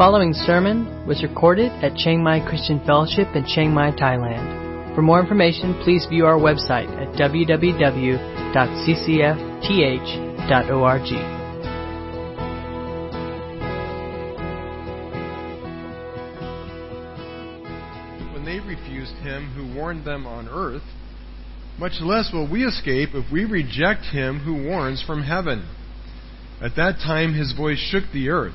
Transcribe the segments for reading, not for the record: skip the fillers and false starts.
following sermon was recorded at Chiang Mai Christian Fellowship in Chiang Mai, Thailand. For more information, please view our website at www.ccfth.org. Him who warned them on earth, much less will we escape if we reject him who warns from heaven. At that time his voice shook the earth,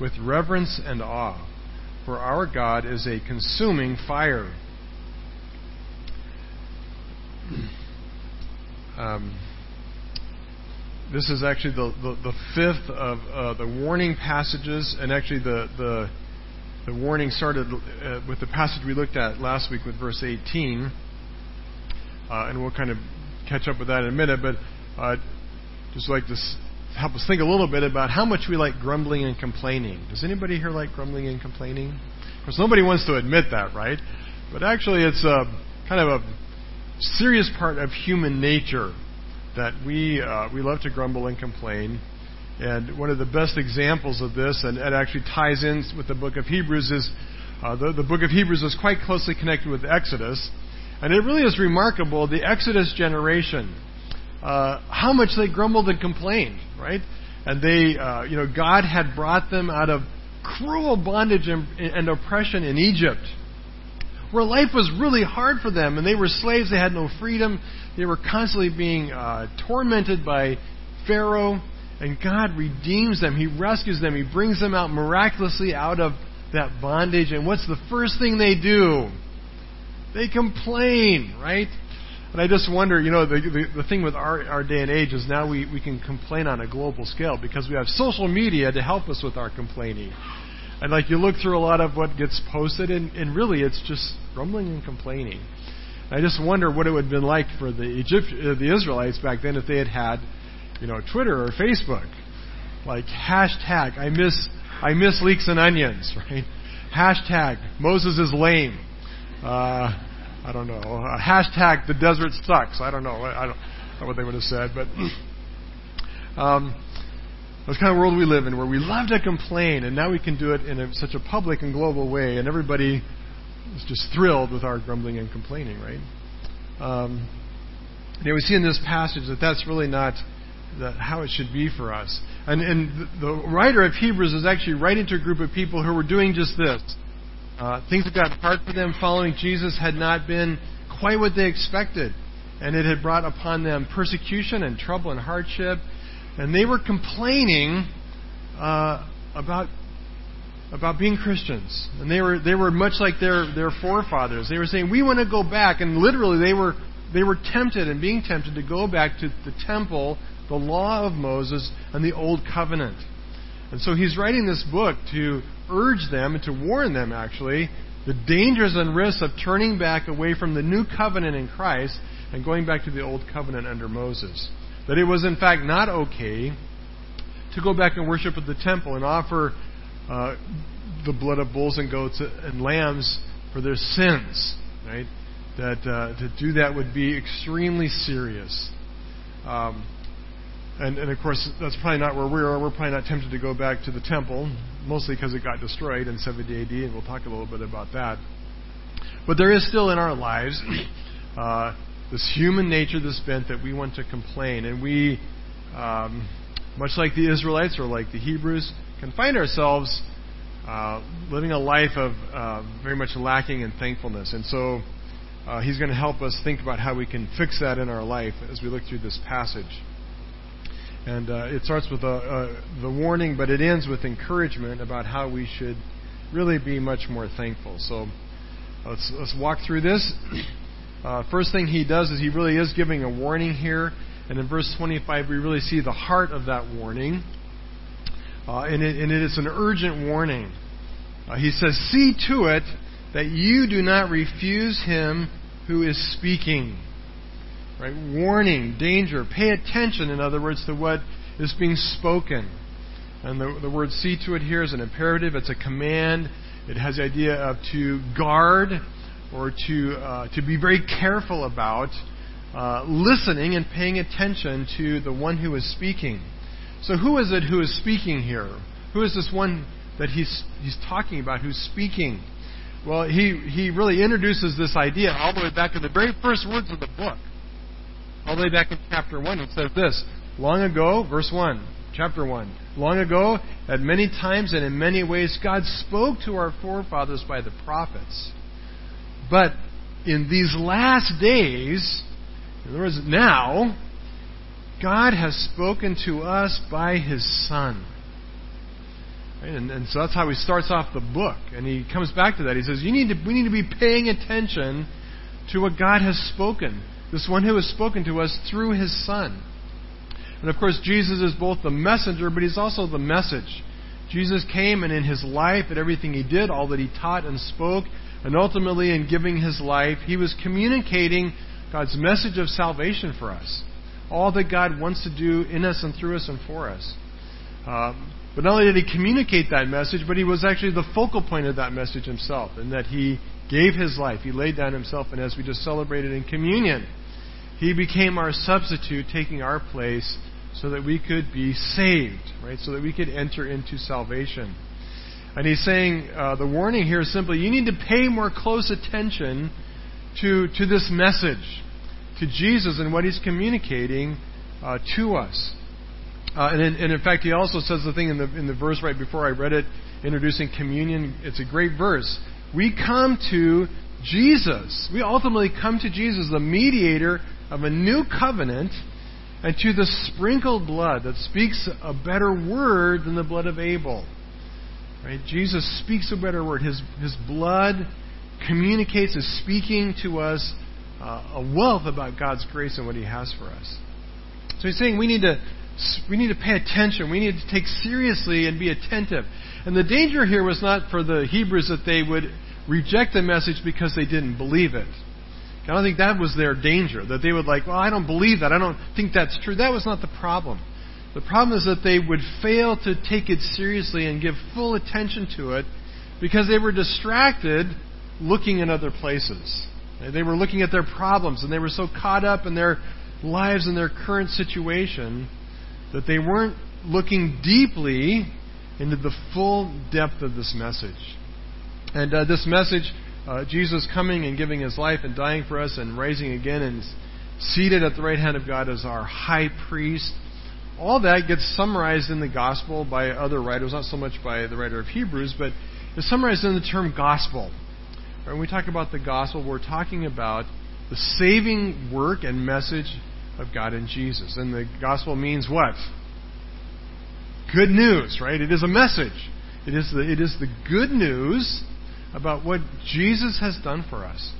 with reverence and awe, for our God is a consuming fire. This is actually the fifth of the warning passages, and actually the warning started with the passage we looked at last week with verse 18, and we'll kind of catch up with that in a minute, but just like to help us think a little bit about how much we like grumbling and complaining. Does anybody here like grumbling and complaining? Of course, nobody wants to admit that, right? But actually, it's a kind of a serious part of human nature that we love to grumble and complain. And one of the best examples of this, and it actually ties in with the book of Hebrews, is the book of Hebrews is quite closely connected with Exodus. And it really is remarkable, the Exodus generation, how much they grumbled and complained, right? And they, God had brought them out of cruel bondage and oppression in Egypt, where life was really hard for them. And they were slaves, they had no freedom, they were constantly being tormented by Pharaoh. And God redeems them. He rescues them. He brings them out miraculously out of that bondage. And what's the first thing they do? They complain, right? And I just wonder, the thing with our day and age is now we can complain on a global scale because we have social media to help us with our complaining. And you look through a lot of what gets posted, and really it's just grumbling and complaining. And I just wonder what it would have been like for the Israelites back then if they had Twitter or Facebook, hashtag I miss leeks and onions, right? Hashtag Moses is lame. I don't know. Hashtag the desert sucks. I don't know what they would have said, but that's the kind of world we live in, where we love to complain, and now we can do it in such a public and global way, and everybody is just thrilled with our grumbling and complaining, right? We see in this passage that that's really not how it should be for us. And the writer of Hebrews is actually writing to a group of people who were doing just this. Things that got hard for them following Jesus had not been quite what they expected. And it had brought upon them persecution and trouble and hardship. And they were complaining about being Christians. And they were much like their forefathers. They were saying, we want to go back. And literally they were tempted and being tempted to go back to the temple, the law of Moses, and the Old Covenant. And so he's writing this book to urge them and to warn them, actually, the dangers and risks of turning back away from the New Covenant in Christ and going back to the Old Covenant under Moses. That it was, in fact, not okay to go back and worship at the temple and offer the blood of bulls and goats and lambs for their sins, right? That to do that would be extremely serious. And of course, that's probably not where we are. We're probably not tempted to go back to the temple, mostly because it got destroyed in 70 AD, and we'll talk a little bit about that. But there is still in our lives this human nature, this bent that we want to complain. And we, much like the Israelites or like the Hebrews, can find ourselves living a life of very much lacking in thankfulness. And so he's going to help us think about how we can fix that in our life as we look through this passage. And it starts with the warning, but it ends with encouragement about how we should really be much more thankful. So let's walk through this. First thing he does is he really is giving a warning here. And in verse 25, we really see the heart of that warning. And it is an urgent warning. He says, "See to it that you do not refuse him who is speaking." Right? Warning, danger. Pay attention, in other words, to what is being spoken. And the word "see to it" here is an imperative. It's a command. It has the idea of to guard or to be very careful about listening and paying attention to the one who is speaking. So who is it who is speaking here? Who is this one that he's talking about who's speaking? Well, he really introduces this idea all the way back to the very first words of the book. All the way back in chapter 1, it says this, "Long ago," verse 1, chapter 1, "Long ago, at many times and in many ways, God spoke to our forefathers by the prophets. But in these last days," in other words, now, "God has spoken to us by His Son." And so that's how he starts off the book. And he comes back to that. He says, we need to be paying attention to what God has spoken. This one who has spoken to us through His Son. And of course, Jesus is both the messenger, but He's also the message. Jesus came, and in His life and everything He did, all that He taught and spoke, and ultimately in giving His life, He was communicating God's message of salvation for us. All that God wants to do in us and through us and for us. But not only did He communicate that message, but He was actually the focal point of that message Himself, in that He gave His life. He laid down Himself, and as we just celebrated in communion, He became our substitute, taking our place so that we could be saved, right? So that we could enter into salvation. And he's saying, the warning here is simply, you need to pay more close attention to this message, to Jesus and what He's communicating to us. And in fact, he also says the thing in the verse right before I read it, introducing communion. It's a great verse. We come to Jesus. We ultimately come to Jesus, the mediator of a new covenant, and to the sprinkled blood that speaks a better word than the blood of Abel. Right? Jesus speaks a better word. His blood communicates, is speaking to us a wealth about God's grace and what He has for us. So he's saying we need to pay attention. We need to take seriously and be attentive. And the danger here was not for the Hebrews that they would reject the message because they didn't believe it. I don't think that was their danger, that they would like, well, I don't believe that. I don't think that's true. That was not the problem. The problem is that they would fail to take it seriously and give full attention to it because they were distracted looking in other places. They were looking at their problems, and they were so caught up in their lives and their current situation that they weren't looking deeply into the full depth of this message. And this message, Jesus coming and giving His life and dying for us and rising again and seated at the right hand of God as our high priest, all that gets summarized in the gospel by other writers, not so much by the writer of Hebrews, but it's summarized in the term gospel. Right, when we talk about the gospel, we're talking about the saving work and message of God in Jesus. And the gospel means what? Good news, right? It is a message. It is the good news about what Jesus has done for us.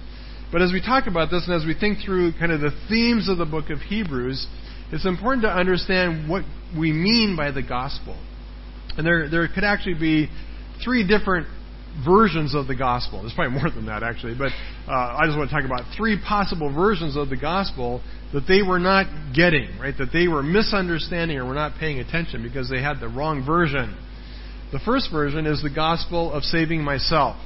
But as we talk about this and as we think through kind of the themes of the book of Hebrews, it's important to understand what we mean by the gospel. And there could actually be three different versions of the gospel. There's probably more than that, actually. But I just want to talk about three possible versions of the gospel that they were not getting, right? That they were misunderstanding or were not paying attention because they had the wrong version. The first version is the gospel of saving myself.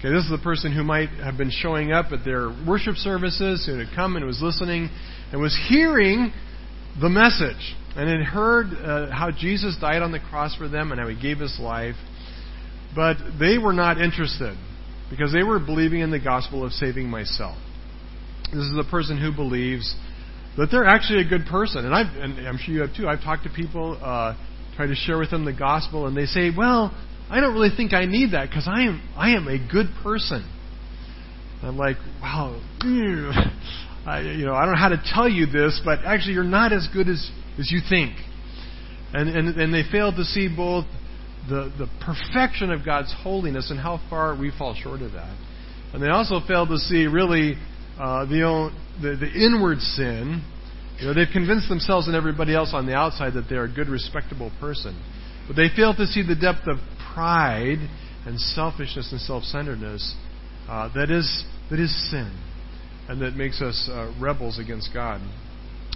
Okay, this is the person who might have been showing up at their worship services, who had come and was listening and was hearing the message and had heard how Jesus died on the cross for them and how He gave His life. But they were not interested because they were believing in the gospel of saving myself. This is the person who believes that they're actually a good person. And I'm sure you have too. I've talked to people, try to share with them the gospel, and they say, well, I don't really think I need that because I am a good person. And I'm like, wow, I don't know how to tell you this, but actually you're not as good as you think. And they fail to see both the perfection of God's holiness and how far we fall short of that. And they also fail to see really the inward sin. You know, they've convinced themselves and everybody else on the outside that they're a good, respectable person. But they fail to see the depth of pride and selfishness and self-centeredness, that is sin, and that makes us rebels against God.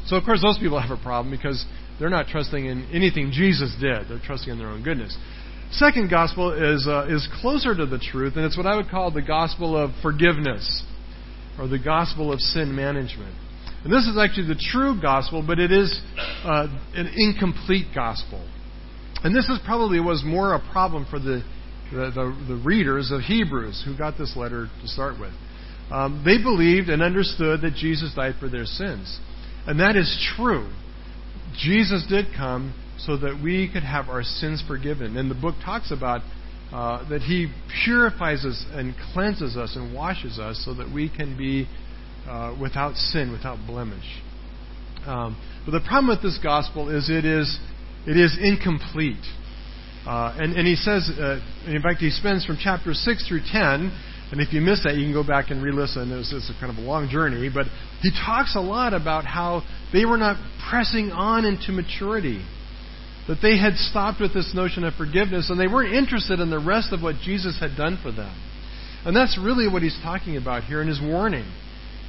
So, of course, those people have a problem because they're not trusting in anything Jesus did. They're trusting in their own goodness. Second gospel is closer to the truth, and it's what I would call the gospel of forgiveness or the gospel of sin management. And this is actually the true gospel, but it is an incomplete gospel. And this is probably was more a problem for the readers of Hebrews who got this letter to start with. They believed and understood that Jesus died for their sins. And that is true. Jesus did come so that we could have our sins forgiven. And the book talks about that He purifies us and cleanses us and washes us so that we can be without sin, without blemish. But the problem with this gospel is it is incomplete. And he says, in fact, he spends from chapters 6 through 10, and if you miss that, you can go back and re-listen. It's a kind of a long journey. But he talks a lot about how they were not pressing on into maturity, that they had stopped with this notion of forgiveness, and they weren't interested in the rest of what Jesus had done for them. And that's really what he's talking about here in his warning.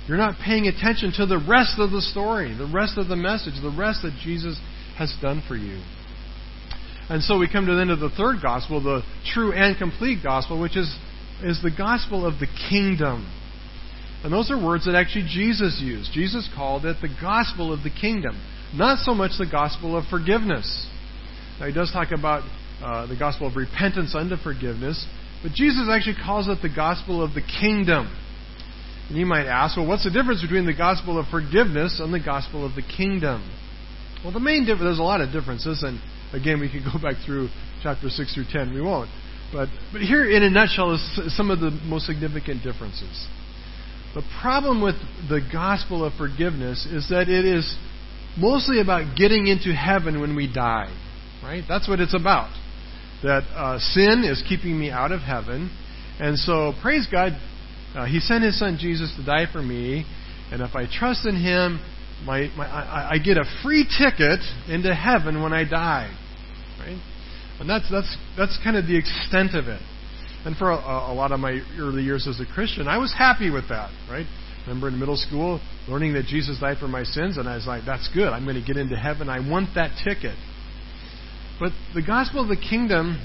You're not paying attention to the rest of the story, the rest of the message, the rest that Jesus has done for you. And so we come to the end of the third gospel, the true and complete gospel, which is the gospel of the kingdom. And those are words that actually Jesus used. Jesus called it the gospel of the kingdom, not so much the gospel of forgiveness. Now, he does talk about the gospel of repentance unto forgiveness, but Jesus actually calls it the gospel of the kingdom. And you might ask, well, what's the difference between the gospel of forgiveness and the gospel of the kingdom? Well, the main difference, there's a lot of differences, and again, we could go back through chapter 6 through 10. We won't. But here, in a nutshell, is some of the most significant differences. The problem with the gospel of forgiveness is that it is mostly about getting into heaven when we die. Right? That's what it's about. That sin is keeping me out of heaven. And so, praise God, He sent His Son Jesus to die for me. And if I trust in Him, I get a free ticket into heaven when I die, right? And that's kind of the extent of it. And for a lot of my early years as a Christian, I was happy with that, right? Remember in middle school, learning that Jesus died for my sins, and I was like, that's good. I'm going to get into heaven. I want that ticket. But the gospel of the kingdom,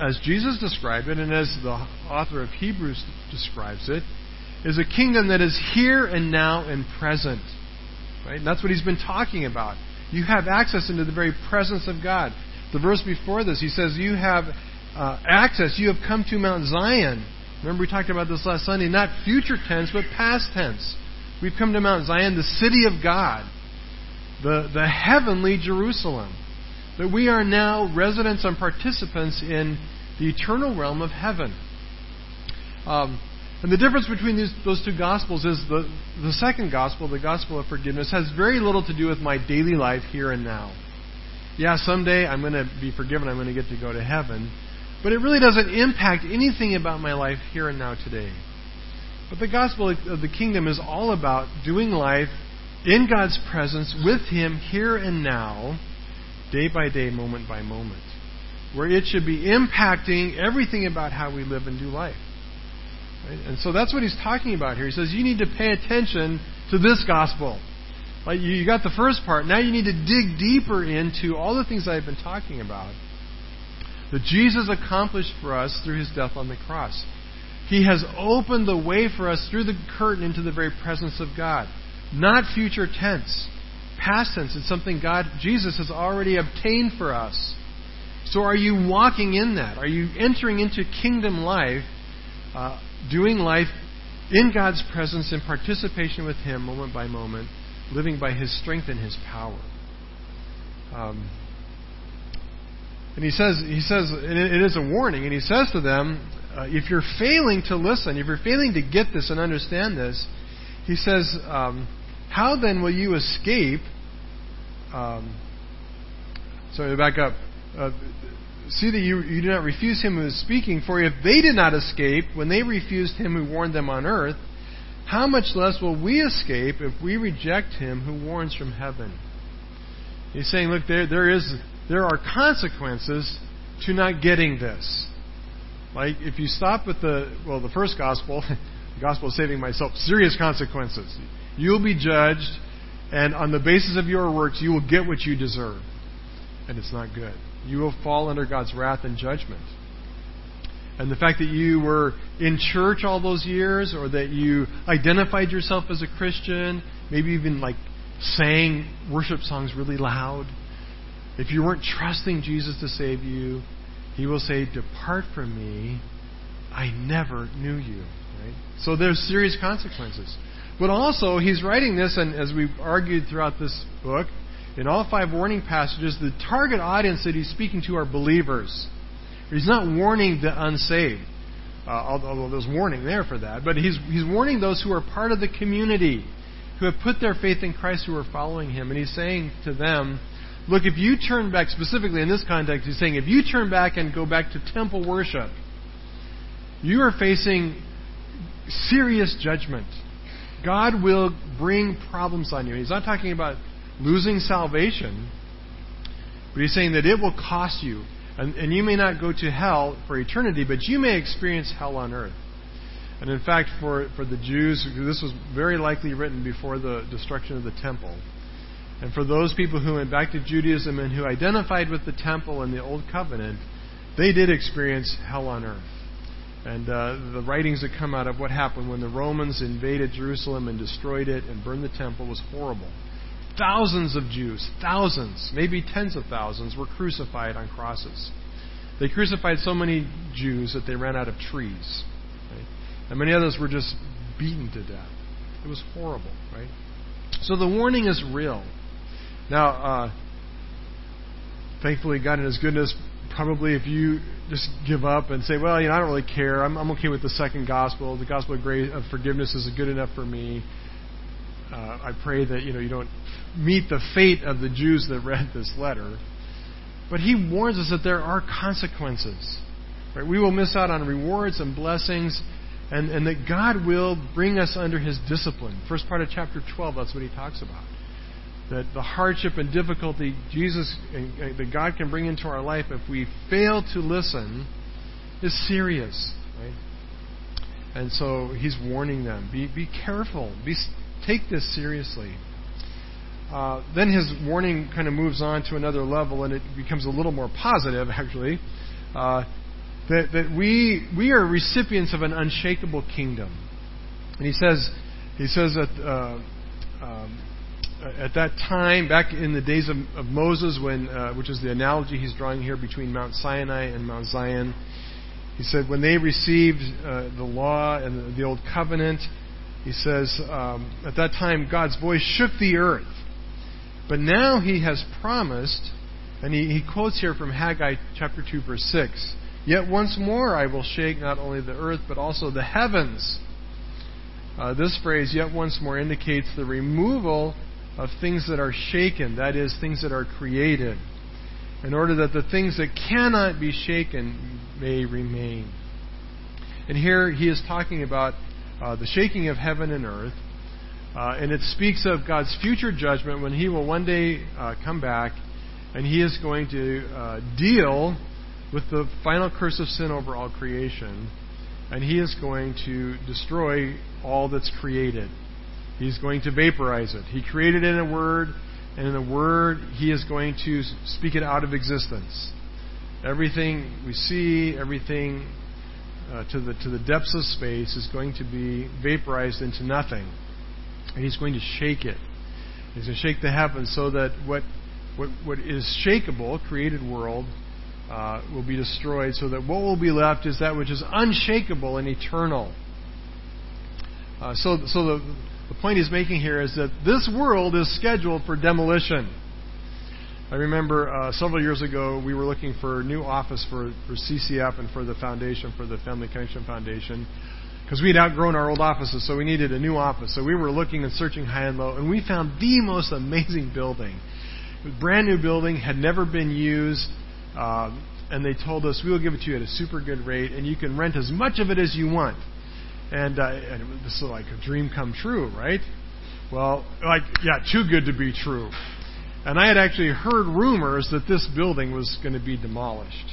as Jesus described it, and as the author of Hebrews describes it, is a kingdom that is here and now and present. Right? And that's what he's been talking about. You have access into the very presence of God. The verse before this, he says, you have access. You have come to Mount Zion. Remember we talked about this last Sunday. Not future tense, but past tense. We've come to Mount Zion, the city of God, the heavenly Jerusalem. That we are now residents and participants in the eternal realm of heaven. And the difference between those two Gospels is the second Gospel, the Gospel of forgiveness, has very little to do with my daily life here and now. Yeah, someday I'm going to be forgiven, I'm going to get to go to heaven, but it really doesn't impact anything about my life here and now today. But the Gospel of the Kingdom is all about doing life in God's presence with Him here and now, day by day, moment by moment, where it should be impacting everything about how we live and do life. Right? And so that's what he's talking about here. He says, you need to pay attention to this gospel. Like you got the first part. Now you need to dig deeper into all the things I've been talking about that Jesus accomplished for us through His death on the cross. He has opened the way for us through the curtain into the very presence of God. Not future tense. Past tense. It's something Jesus has already obtained for us. So are you walking in that? Are you entering into kingdom life? Doing life in God's presence, in participation with Him moment by moment, living by His strength and His power. And he says, and it is a warning, and he says to them, if you're failing to listen, if you're failing to get this and understand this, he says, how then will you escape? Sorry, back up. See that you do not refuse Him who is speaking, for if they did not escape when they refused Him who warned them on earth, how much less will we escape if we reject Him who warns from heaven? He's saying, look, there are consequences to not getting this. Like, if you stop at the first gospel, the gospel of saving myself, serious consequences. You'll be judged, and on the basis of your works, you will get what you deserve. And it's not good. You will fall under God's wrath and judgment. And the fact that you were in church all those years, or that you identified yourself as a Christian, maybe even like sang worship songs really loud, if you weren't trusting Jesus to save you, He will say, "Depart from me, I never knew you." Right? So there's serious consequences. But also, he's writing this, and as we've argued throughout this book, in all five warning passages, the target audience that he's speaking to are believers. He's not warning the unsaved, although there's warning there for that. But he's warning those who are part of the community, who have put their faith in Christ, who are following Him. And he's saying to them, look, if you turn back, specifically in this context, he's saying, if you turn back and go back to temple worship, you are facing serious judgment. God will bring problems on you. He's not talking about losing salvation, but he's saying that it will cost you. And you may not go to hell for eternity, but you may experience hell on earth. And in fact, for the Jews, this was very likely written before the destruction of the temple. And for those people who went back to Judaism and who identified with the temple and the Old Covenant, they did experience hell on earth. And the writings that come out of what happened when the Romans invaded Jerusalem and destroyed it and burned the temple was horrible. Thousands of Jews, thousands, maybe tens of thousands, were crucified on crosses. They crucified so many Jews that they ran out of trees. Right? And many others were just beaten to death. It was horrible, right? So the warning is real. Now, thankfully, God in His goodness, probably if you just give up and say, well, you know, I don't really care. I'm okay with the second gospel. The gospel of grace, of forgiveness is good enough for me. I pray that, you know, you don't meet the fate of the Jews that read this letter. But he warns us that there are consequences. Right? We will miss out on rewards and blessings, and that God will bring us under His discipline. First part of chapter 12, that's what he talks about. That the hardship and difficulty that God can bring into our life if we fail to listen is serious. Right? And so he's warning them. Be careful. Take this seriously. Then his warning kind of moves on to another level, and it becomes a little more positive, actually. That we are recipients of an unshakable kingdom. And he says that at that time, back in the days of Moses, which is the analogy he's drawing here between Mount Sinai and Mount Zion, he said when they received the law and the Old Covenant, he says, at that time God's voice shook the earth. But now He has promised, and he quotes here from Haggai chapter 2, verse 6, "Yet once more I will shake not only the earth, but also the heavens." This phrase, "yet once more," indicates the removal of things that are shaken, that is, things that are created, in order that the things that cannot be shaken may remain. And here he is talking about the shaking of heaven and earth, and it speaks of God's future judgment when He will one day come back, and He is going to deal with the final curse of sin over all creation, and He is going to destroy all that's created. He's going to vaporize it. He created it in a word, and in a word He is going to speak it out of existence. Everything we see, everything to the depths of space is going to be vaporized into nothing. And He's going to shake it. He's going to shake the heavens so that what is shakeable, created world, will be destroyed, so that what will be left is that which is unshakable and eternal. So the point he's making here is that this world is scheduled for demolition. I remember several years ago we were looking for a new office for CCF and for the foundation, for the Family Connection Foundation, because we had outgrown our old offices, so we needed a new office. So we were looking and searching high and low, and we found the most amazing building. It was a brand new building, had never been used, and they told us, "We will give it to you at a super good rate, and you can rent as much of it as you want." And this is like a dream come true, right? Well, like, yeah, too good to be true. And I had actually heard rumors that this building was going to be demolished.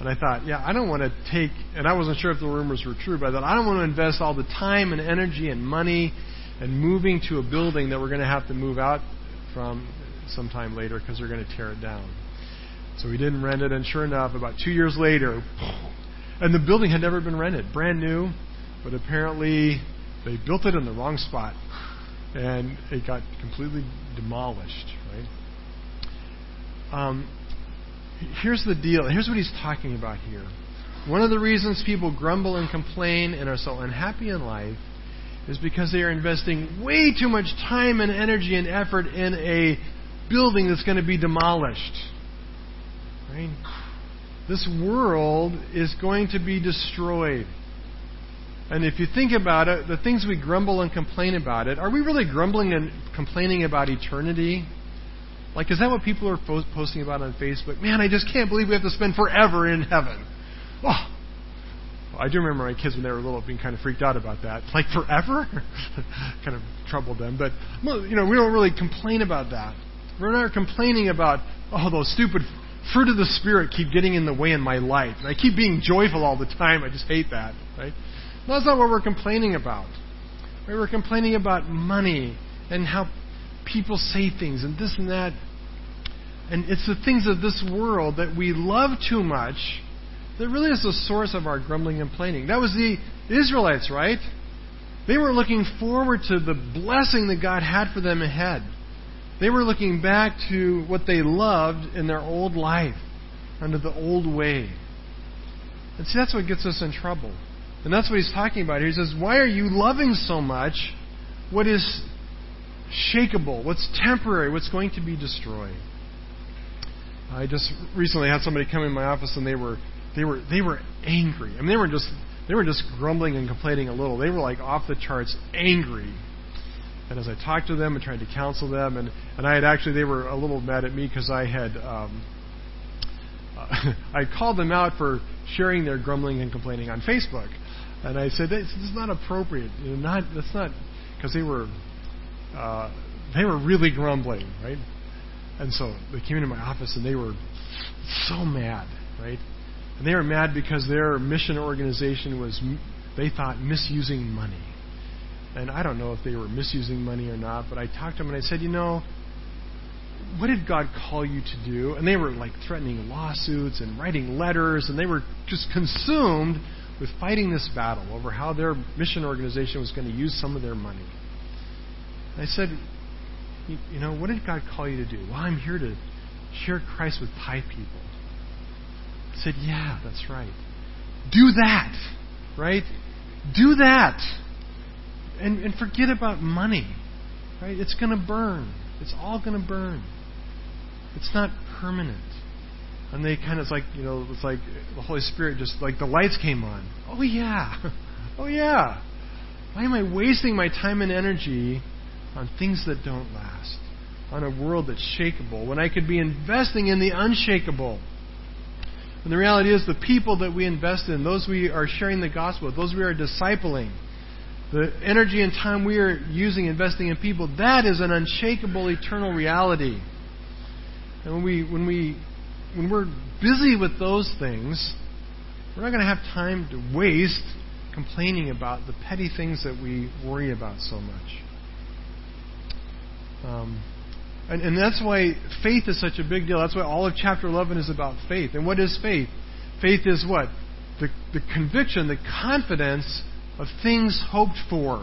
And I thought, yeah, I don't want to take, and I wasn't sure if the rumors were true, but I thought, I don't want to invest all the time and energy and money and moving to a building that we're going to have to move out from sometime later because they're going to tear it down. So we didn't rent it, and sure enough, about 2 years later, and the building had never been rented, brand new, but apparently they built it in the wrong spot, and it got completely demolished, right? Here's the deal. Here's what he's talking about here. One of the reasons people grumble and complain and are so unhappy in life is because they are investing way too much time and energy and effort in a building that's going to be demolished. Right? This world is going to be destroyed. And if you think about it, the things we grumble and complain about it, are we really grumbling and complaining about eternity? Like, is that what people are posting about on Facebook? Man, I just can't believe we have to spend forever in heaven. Oh. I do remember my kids when they were little being kind of freaked out about that. Like, forever? Kind of troubled them. But, you know, we don't really complain about that. We're not complaining about, oh, those stupid fruit of the Spirit keep getting in the way in my life. And I keep being joyful all the time. I just hate that, right? No, that's not what we're complaining about. We're complaining about money and how people say things and this and that. And it's the things of this world that we love too much that really is the source of our grumbling and complaining. That was the Israelites, right? They were looking forward to the blessing that God had for them ahead. They were looking back to what they loved in their old life, under the old way. And see, that's what gets us in trouble. And that's what he's talking about here. He says, why are you loving so much what is shakeable, what's temporary, what's going to be destroyed? I just recently had somebody come in my office, and they were angry. I mean, they were just grumbling and complaining a little. They were like off the charts angry. And as I talked to them and tried to counsel them, and I had actually, they were a little mad at me because I had I called them out for sharing their grumbling and complaining on Facebook, and I said this is not appropriate. You know, that's not because they were really grumbling, right? And so they came into my office and they were so mad, right? And they were mad because their mission organization was, they thought, misusing money. And I don't know if they were misusing money or not, but I talked to them and I said, you know, what did God call you to do? And they were like threatening lawsuits and writing letters, and they were just consumed with fighting this battle over how their mission organization was going to use some of their money. And I said, you know, what did God call you to do? Well, I'm here to share Christ with Thai people. I said, yeah, that's right. Do that, right? Do that. And forget about money, right? It's going to burn. It's all going to burn. It's not permanent. And they kind of, it's like, you know, it's like the Holy Spirit just, like the lights came on. Oh, yeah. Oh, yeah. Why am I wasting my time and energy on things that don't last, on a world that's shakeable, when I could be investing in the unshakable? And the reality is the people that we invest in, those we are sharing the gospel with, those we are discipling, the energy and time we are using investing in people, that is an unshakable, eternal reality. And when we're busy with those things, we're not going to have time to waste complaining about the petty things that we worry about so much. And that's why faith is such a big deal. That's why all of chapter 11 is about faith. And what is faith? Faith is what? The conviction, the confidence of things hoped for.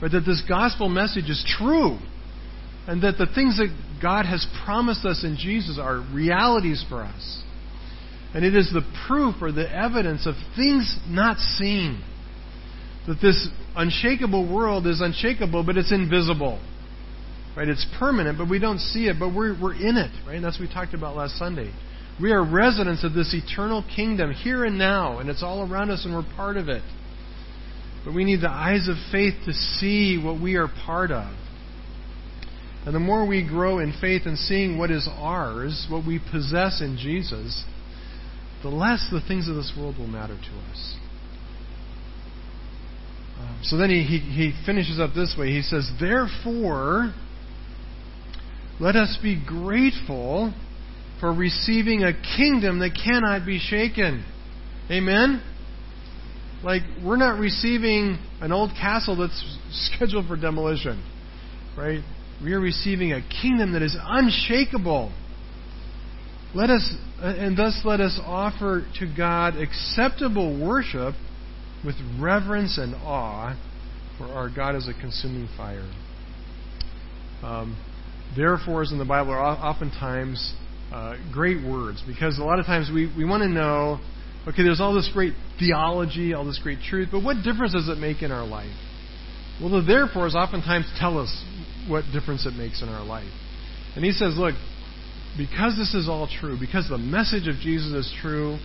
But that this gospel message is true. And that the things that God has promised us in Jesus are realities for us. And it is the proof or the evidence of things not seen. That this unshakable world is unshakable, but it's invisible. Right? It's permanent, but we don't see it, but we're in it. Right? And that's what we talked about last Sunday. We are residents of this eternal kingdom here and now, and it's all around us and we're part of it. But we need the eyes of faith to see what we are part of. And the more we grow in faith and seeing what is ours, what we possess in Jesus, the less the things of this world will matter to us. So then he finishes up this way. He says, therefore, let us be grateful for receiving a kingdom that cannot be shaken. Amen? Like, we're not receiving an old castle that's scheduled for demolition, right? We are receiving a kingdom that is unshakable. Let us offer to God acceptable worship with reverence and awe, for our God is a consuming fire. Therefores in the Bible are oftentimes great words, because a lot of times we want to know, okay, there's all this great theology, all this great truth, but what difference does it make in our life? Well, the therefores oftentimes tell us what difference it makes in our life. And he says, look, because this is all true, because the message of Jesus is true,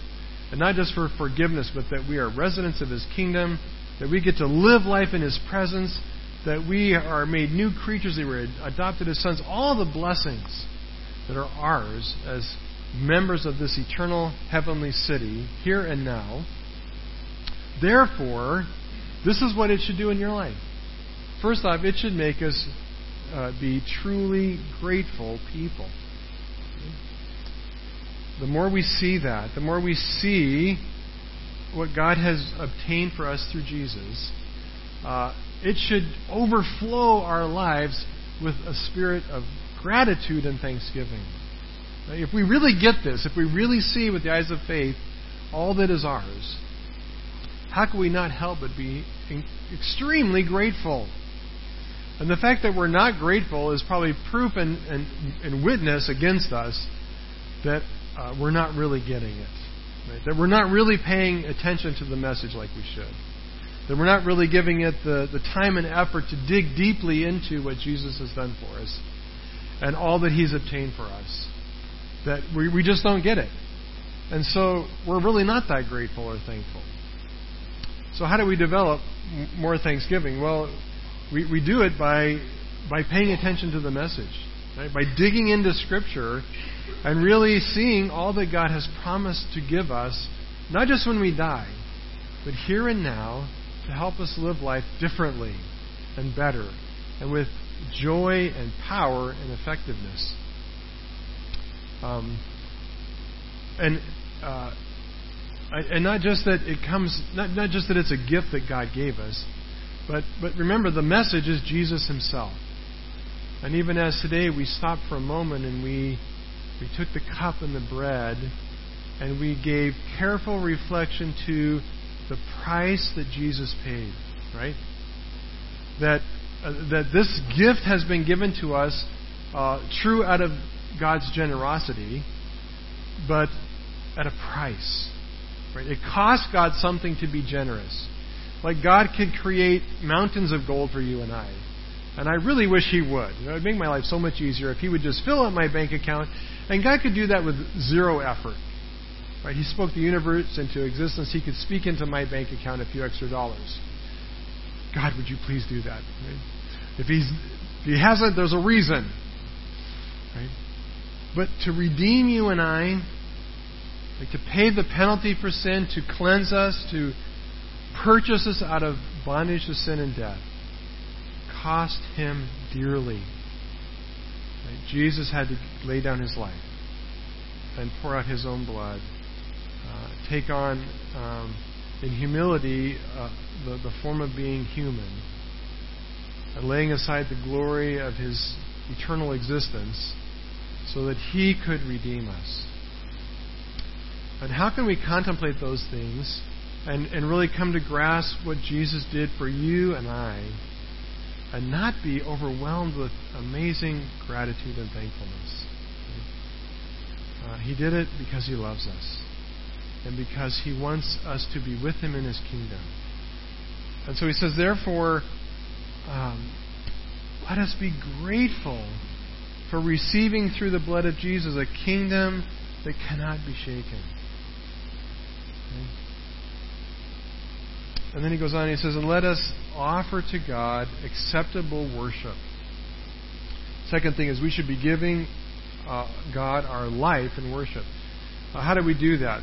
and not just for forgiveness, but that we are residents of His kingdom, that we get to live life in His presence, that we are made new creatures, that we're adopted as sons, all the blessings that are ours as members of this eternal heavenly city, here and now. Therefore, this is what it should do in your life. First off, it should make us be truly grateful people. The more we see that, the more we see what God has obtained for us through Jesus, it should overflow our lives with a spirit of gratitude and thanksgiving. If we really get this, if we really see with the eyes of faith all that is ours, how can we not help but be extremely grateful? And the fact that we're not grateful is probably proof and witness against us that we're not really getting it. Right? That we're not really paying attention to the message like we should. That we're not really giving it the time and effort to dig deeply into what Jesus has done for us and all that He's obtained for us. That we just don't get it. And so we're really not that grateful or thankful. So how do we develop more thanksgiving? Well, we do it by paying attention to the message, right? By digging into Scripture and really seeing all that God has promised to give us, not just when we die, but here and now, to help us live life differently and better and with joy and power and effectiveness. And not just that it comes, not just that it's a gift that God gave us, but remember, the message is Jesus Himself. And even as today we stopped for a moment and we took the cup and the bread and we gave careful reflection to the price that Jesus paid, right? That this gift has been given to us, true out of God's generosity, but at a price. Right? It cost God something to be generous. Like, God could create mountains of gold for you and I. And I really wish He would. You know, it would make my life so much easier if He would just fill up my bank account. And God could do that with zero effort. Right? He spoke the universe into existence. He could speak into my bank account a few extra dollars. God, would you please do that? Right? If He hasn't, there's a reason. Right? But to redeem you and I, like to pay the penalty for sin, to cleanse us, to purchase us out of bondage to sin and death, cost Him dearly. Right? Jesus had to lay down His life and pour out His own blood, take on in humility the form of being human, and laying aside the glory of His eternal existence so that He could redeem us. And how can we contemplate those things and really come to grasp what Jesus did for you and I and not be overwhelmed with amazing gratitude and thankfulness? He did it because He loves us and because He wants us to be with Him in His kingdom. And so He says, therefore, let us be grateful for receiving through the blood of Jesus a kingdom that cannot be shaken. Okay? And then he goes on and he says, and let us offer to God acceptable worship. Second thing is we should be giving God our life in worship. How do we do that?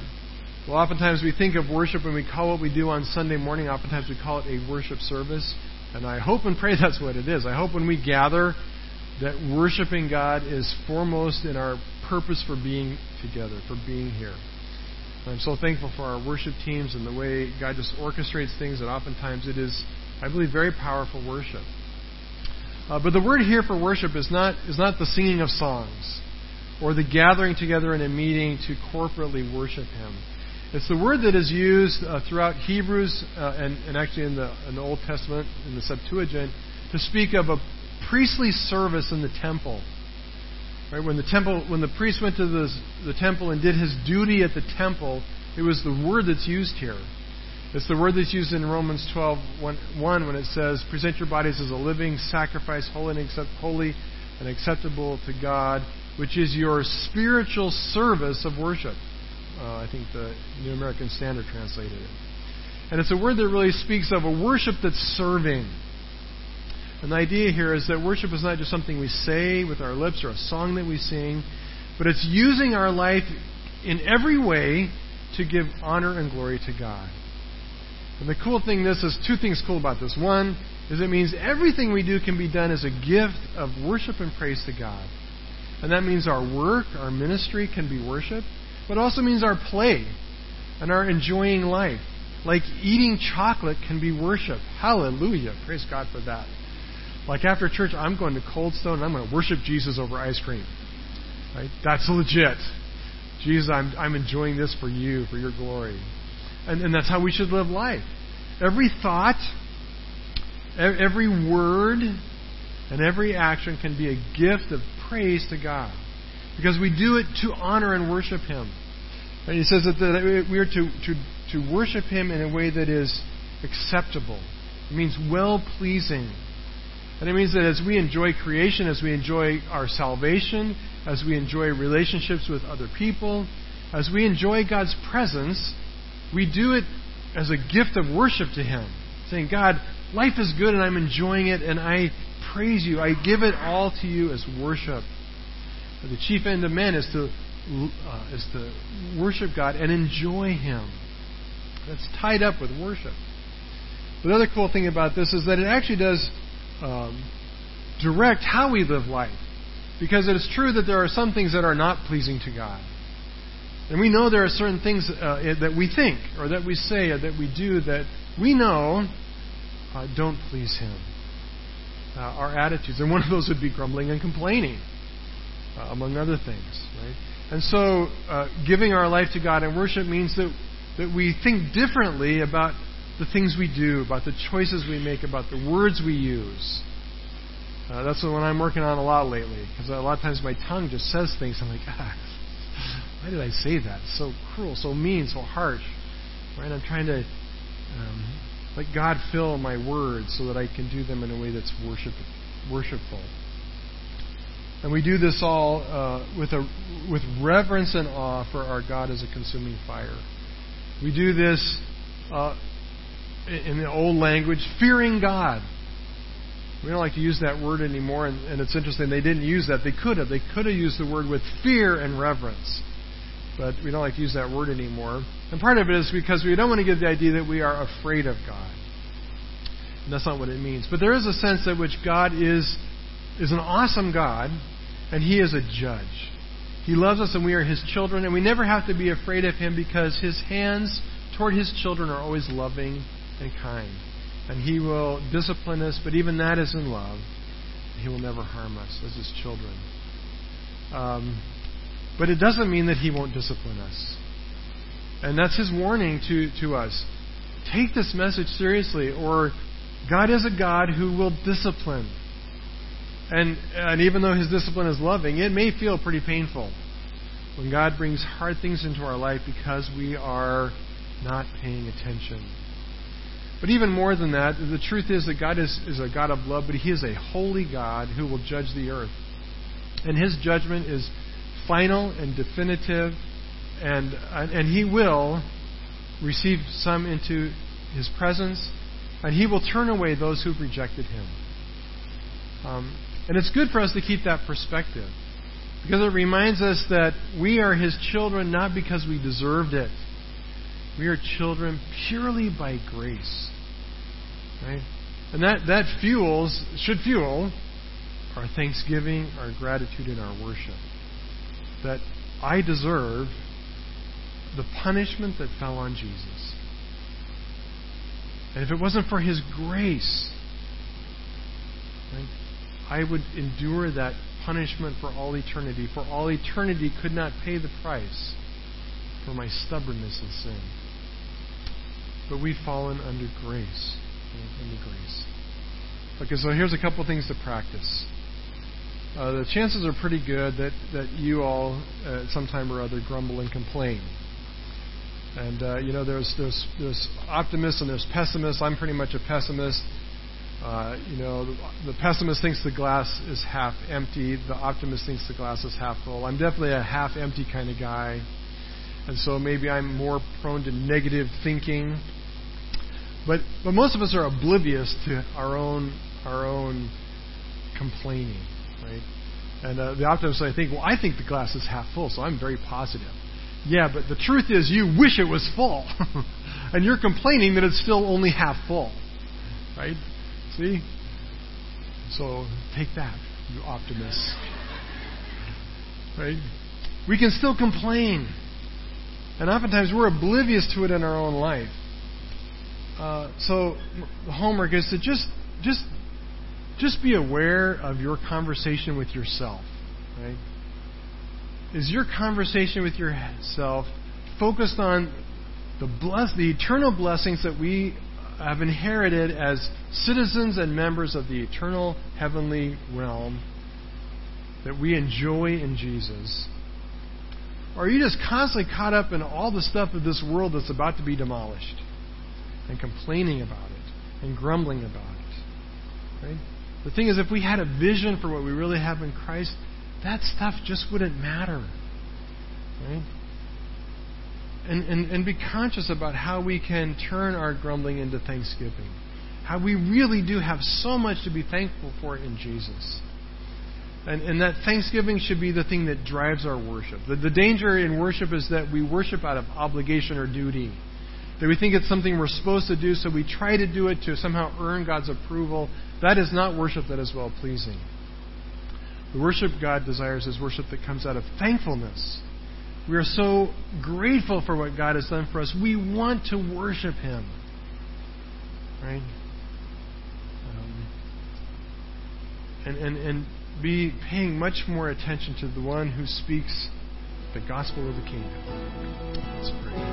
Well, oftentimes we think of worship when we call what we do on Sunday morning, oftentimes we call it a worship service. And I hope and pray that's what it is. I hope when we gather that worshiping God is foremost in our purpose for being together, for being here. And I'm so thankful for our worship teams and the way God just orchestrates things, and oftentimes it is, I believe, very powerful worship. But the word here for worship is not the singing of songs or the gathering together in a meeting to corporately worship Him. It's the word that is used throughout Hebrews and actually in the Old Testament, in the Septuagint, to speak of a priestly service in the temple. Right? When the priest went to the temple and did his duty at the temple, it was the word that's used here. It's the word that's used in Romans 12:1 when it says, "Present your bodies as a living sacrifice, holy and acceptable to God, which is your spiritual service of worship." I think the New American Standard translated it. And it's a word that really speaks of a worship that's serving. And the idea here is that worship is not just something we say with our lips or a song that we sing, but it's using our life in every way to give honor and glory to God. And the cool thing is two things cool about this. One is it means everything we do can be done as a gift of worship and praise to God. And that means our work, our ministry can be worship, but it also means our play and our enjoying life. Like eating chocolate can be worship. Hallelujah. Praise God for that. Like after church, I'm going to Cold Stone and I'm going to worship Jesus over ice cream. Right? That's legit. Jesus, I'm enjoying this for you, for your glory. And that's how we should live life. Every thought, every word, and every action can be a gift of praise to God. Because we do it to honor and worship Him. And He says that we are to worship Him in a way that is acceptable. It means well-pleasing. And it means that as we enjoy creation, as we enjoy our salvation, as we enjoy relationships with other people, as we enjoy God's presence, we do it as a gift of worship to Him, saying, God, life is good and I'm enjoying it and I praise You. I give it all to You as worship. But the chief end of man is to worship God and enjoy Him. That's tied up with worship. But another cool thing about this is that it actually does direct how we live life. Because it is true that there are some things that are not pleasing to God. And we know there are certain things that we think or that we say or that we do that we know don't please Him. Our attitudes. And one of those would be grumbling and complaining, among other things. Right? And so giving our life to God in worship means that we think differently about the things we do, about the choices we make, about the words we use. That's the one I'm working on a lot lately, because a lot of times my tongue just says things. I'm like, why did I say that? It's so cruel, so mean, so harsh. Right? I'm trying to let God fill my words so that I can do them in a way that's worshipful. And we do this all with reverence and awe, for our God is a consuming fire. We do this in the old language, fearing God. We don't like to use that word anymore, and it's interesting, they didn't use that. They could have used the word with fear and reverence. But we don't like to use that word anymore. And part of it is because we don't want to give the idea that we are afraid of God. And that's not what it means. But there is a sense in which God is an awesome God, and He is a judge. He loves us, and we are His children, and we never have to be afraid of Him because His hands toward His children are always loving and kind. And He will discipline us, but even that is in love. He will never harm us as His children. But it doesn't mean that He won't discipline us. And that's His warning to us. Take this message seriously, or God is a God who will discipline. And even though His discipline is loving, it may feel pretty painful when God brings hard things into our life because we are not paying attention. But even more than that, the truth is that God is a God of love, but He is a holy God who will judge the earth. And His judgment is final and definitive, and He will receive some into His presence, and He will turn away those who've rejected Him. And it's good for us to keep that perspective, because it reminds us that we are His children not because we deserved it. We are children purely by grace. Right? And that should fuel our thanksgiving, our gratitude, and our worship. That I deserve the punishment that fell on Jesus. And if it wasn't for His grace, right, I would endure that punishment for all eternity. For all eternity could not pay the price for my stubbornness and sin. But we've fallen under grace. Okay, so here's a couple things to practice. The chances are pretty good that you all at some time or other grumble and complain. And there's optimists and there's pessimists. I'm pretty much a pessimist. The pessimist thinks the glass is half empty. The optimist thinks the glass is half full. I'm definitely a half empty kind of guy, and so maybe I'm more prone to negative thinking. But most of us are oblivious to our own complaining, right? And the optimist, I think, well, I think the glass is half full, so I'm very positive. Yeah, but the truth is, you wish it was full, and you're complaining that it's still only half full, right? See? So take that, you optimists, right? We can still complain, and oftentimes we're oblivious to it in our own life. So the homework is to just be aware of your conversation with yourself, right? Is your conversation with yourself focused on the eternal blessings that we have inherited as citizens and members of the eternal heavenly realm that we enjoy in Jesus? Or are you just constantly caught up in all the stuff of this world that's about to be demolished? And complaining about it, and grumbling about it. Right? The thing is, if we had a vision for what we really have in Christ, that stuff just wouldn't matter. Right? And be conscious about how we can turn our grumbling into thanksgiving. How we really do have so much to be thankful for in Jesus. And that thanksgiving should be the thing that drives our worship. The danger in worship is that we worship out of obligation or duty. That we think it's something we're supposed to do, so we try to do it to somehow earn God's approval. That is not worship that is well-pleasing. The worship God desires is worship that comes out of thankfulness. We are so grateful for what God has done for us. We want to worship Him. Right? And be paying much more attention to the one who speaks the gospel of the kingdom. Let's pray.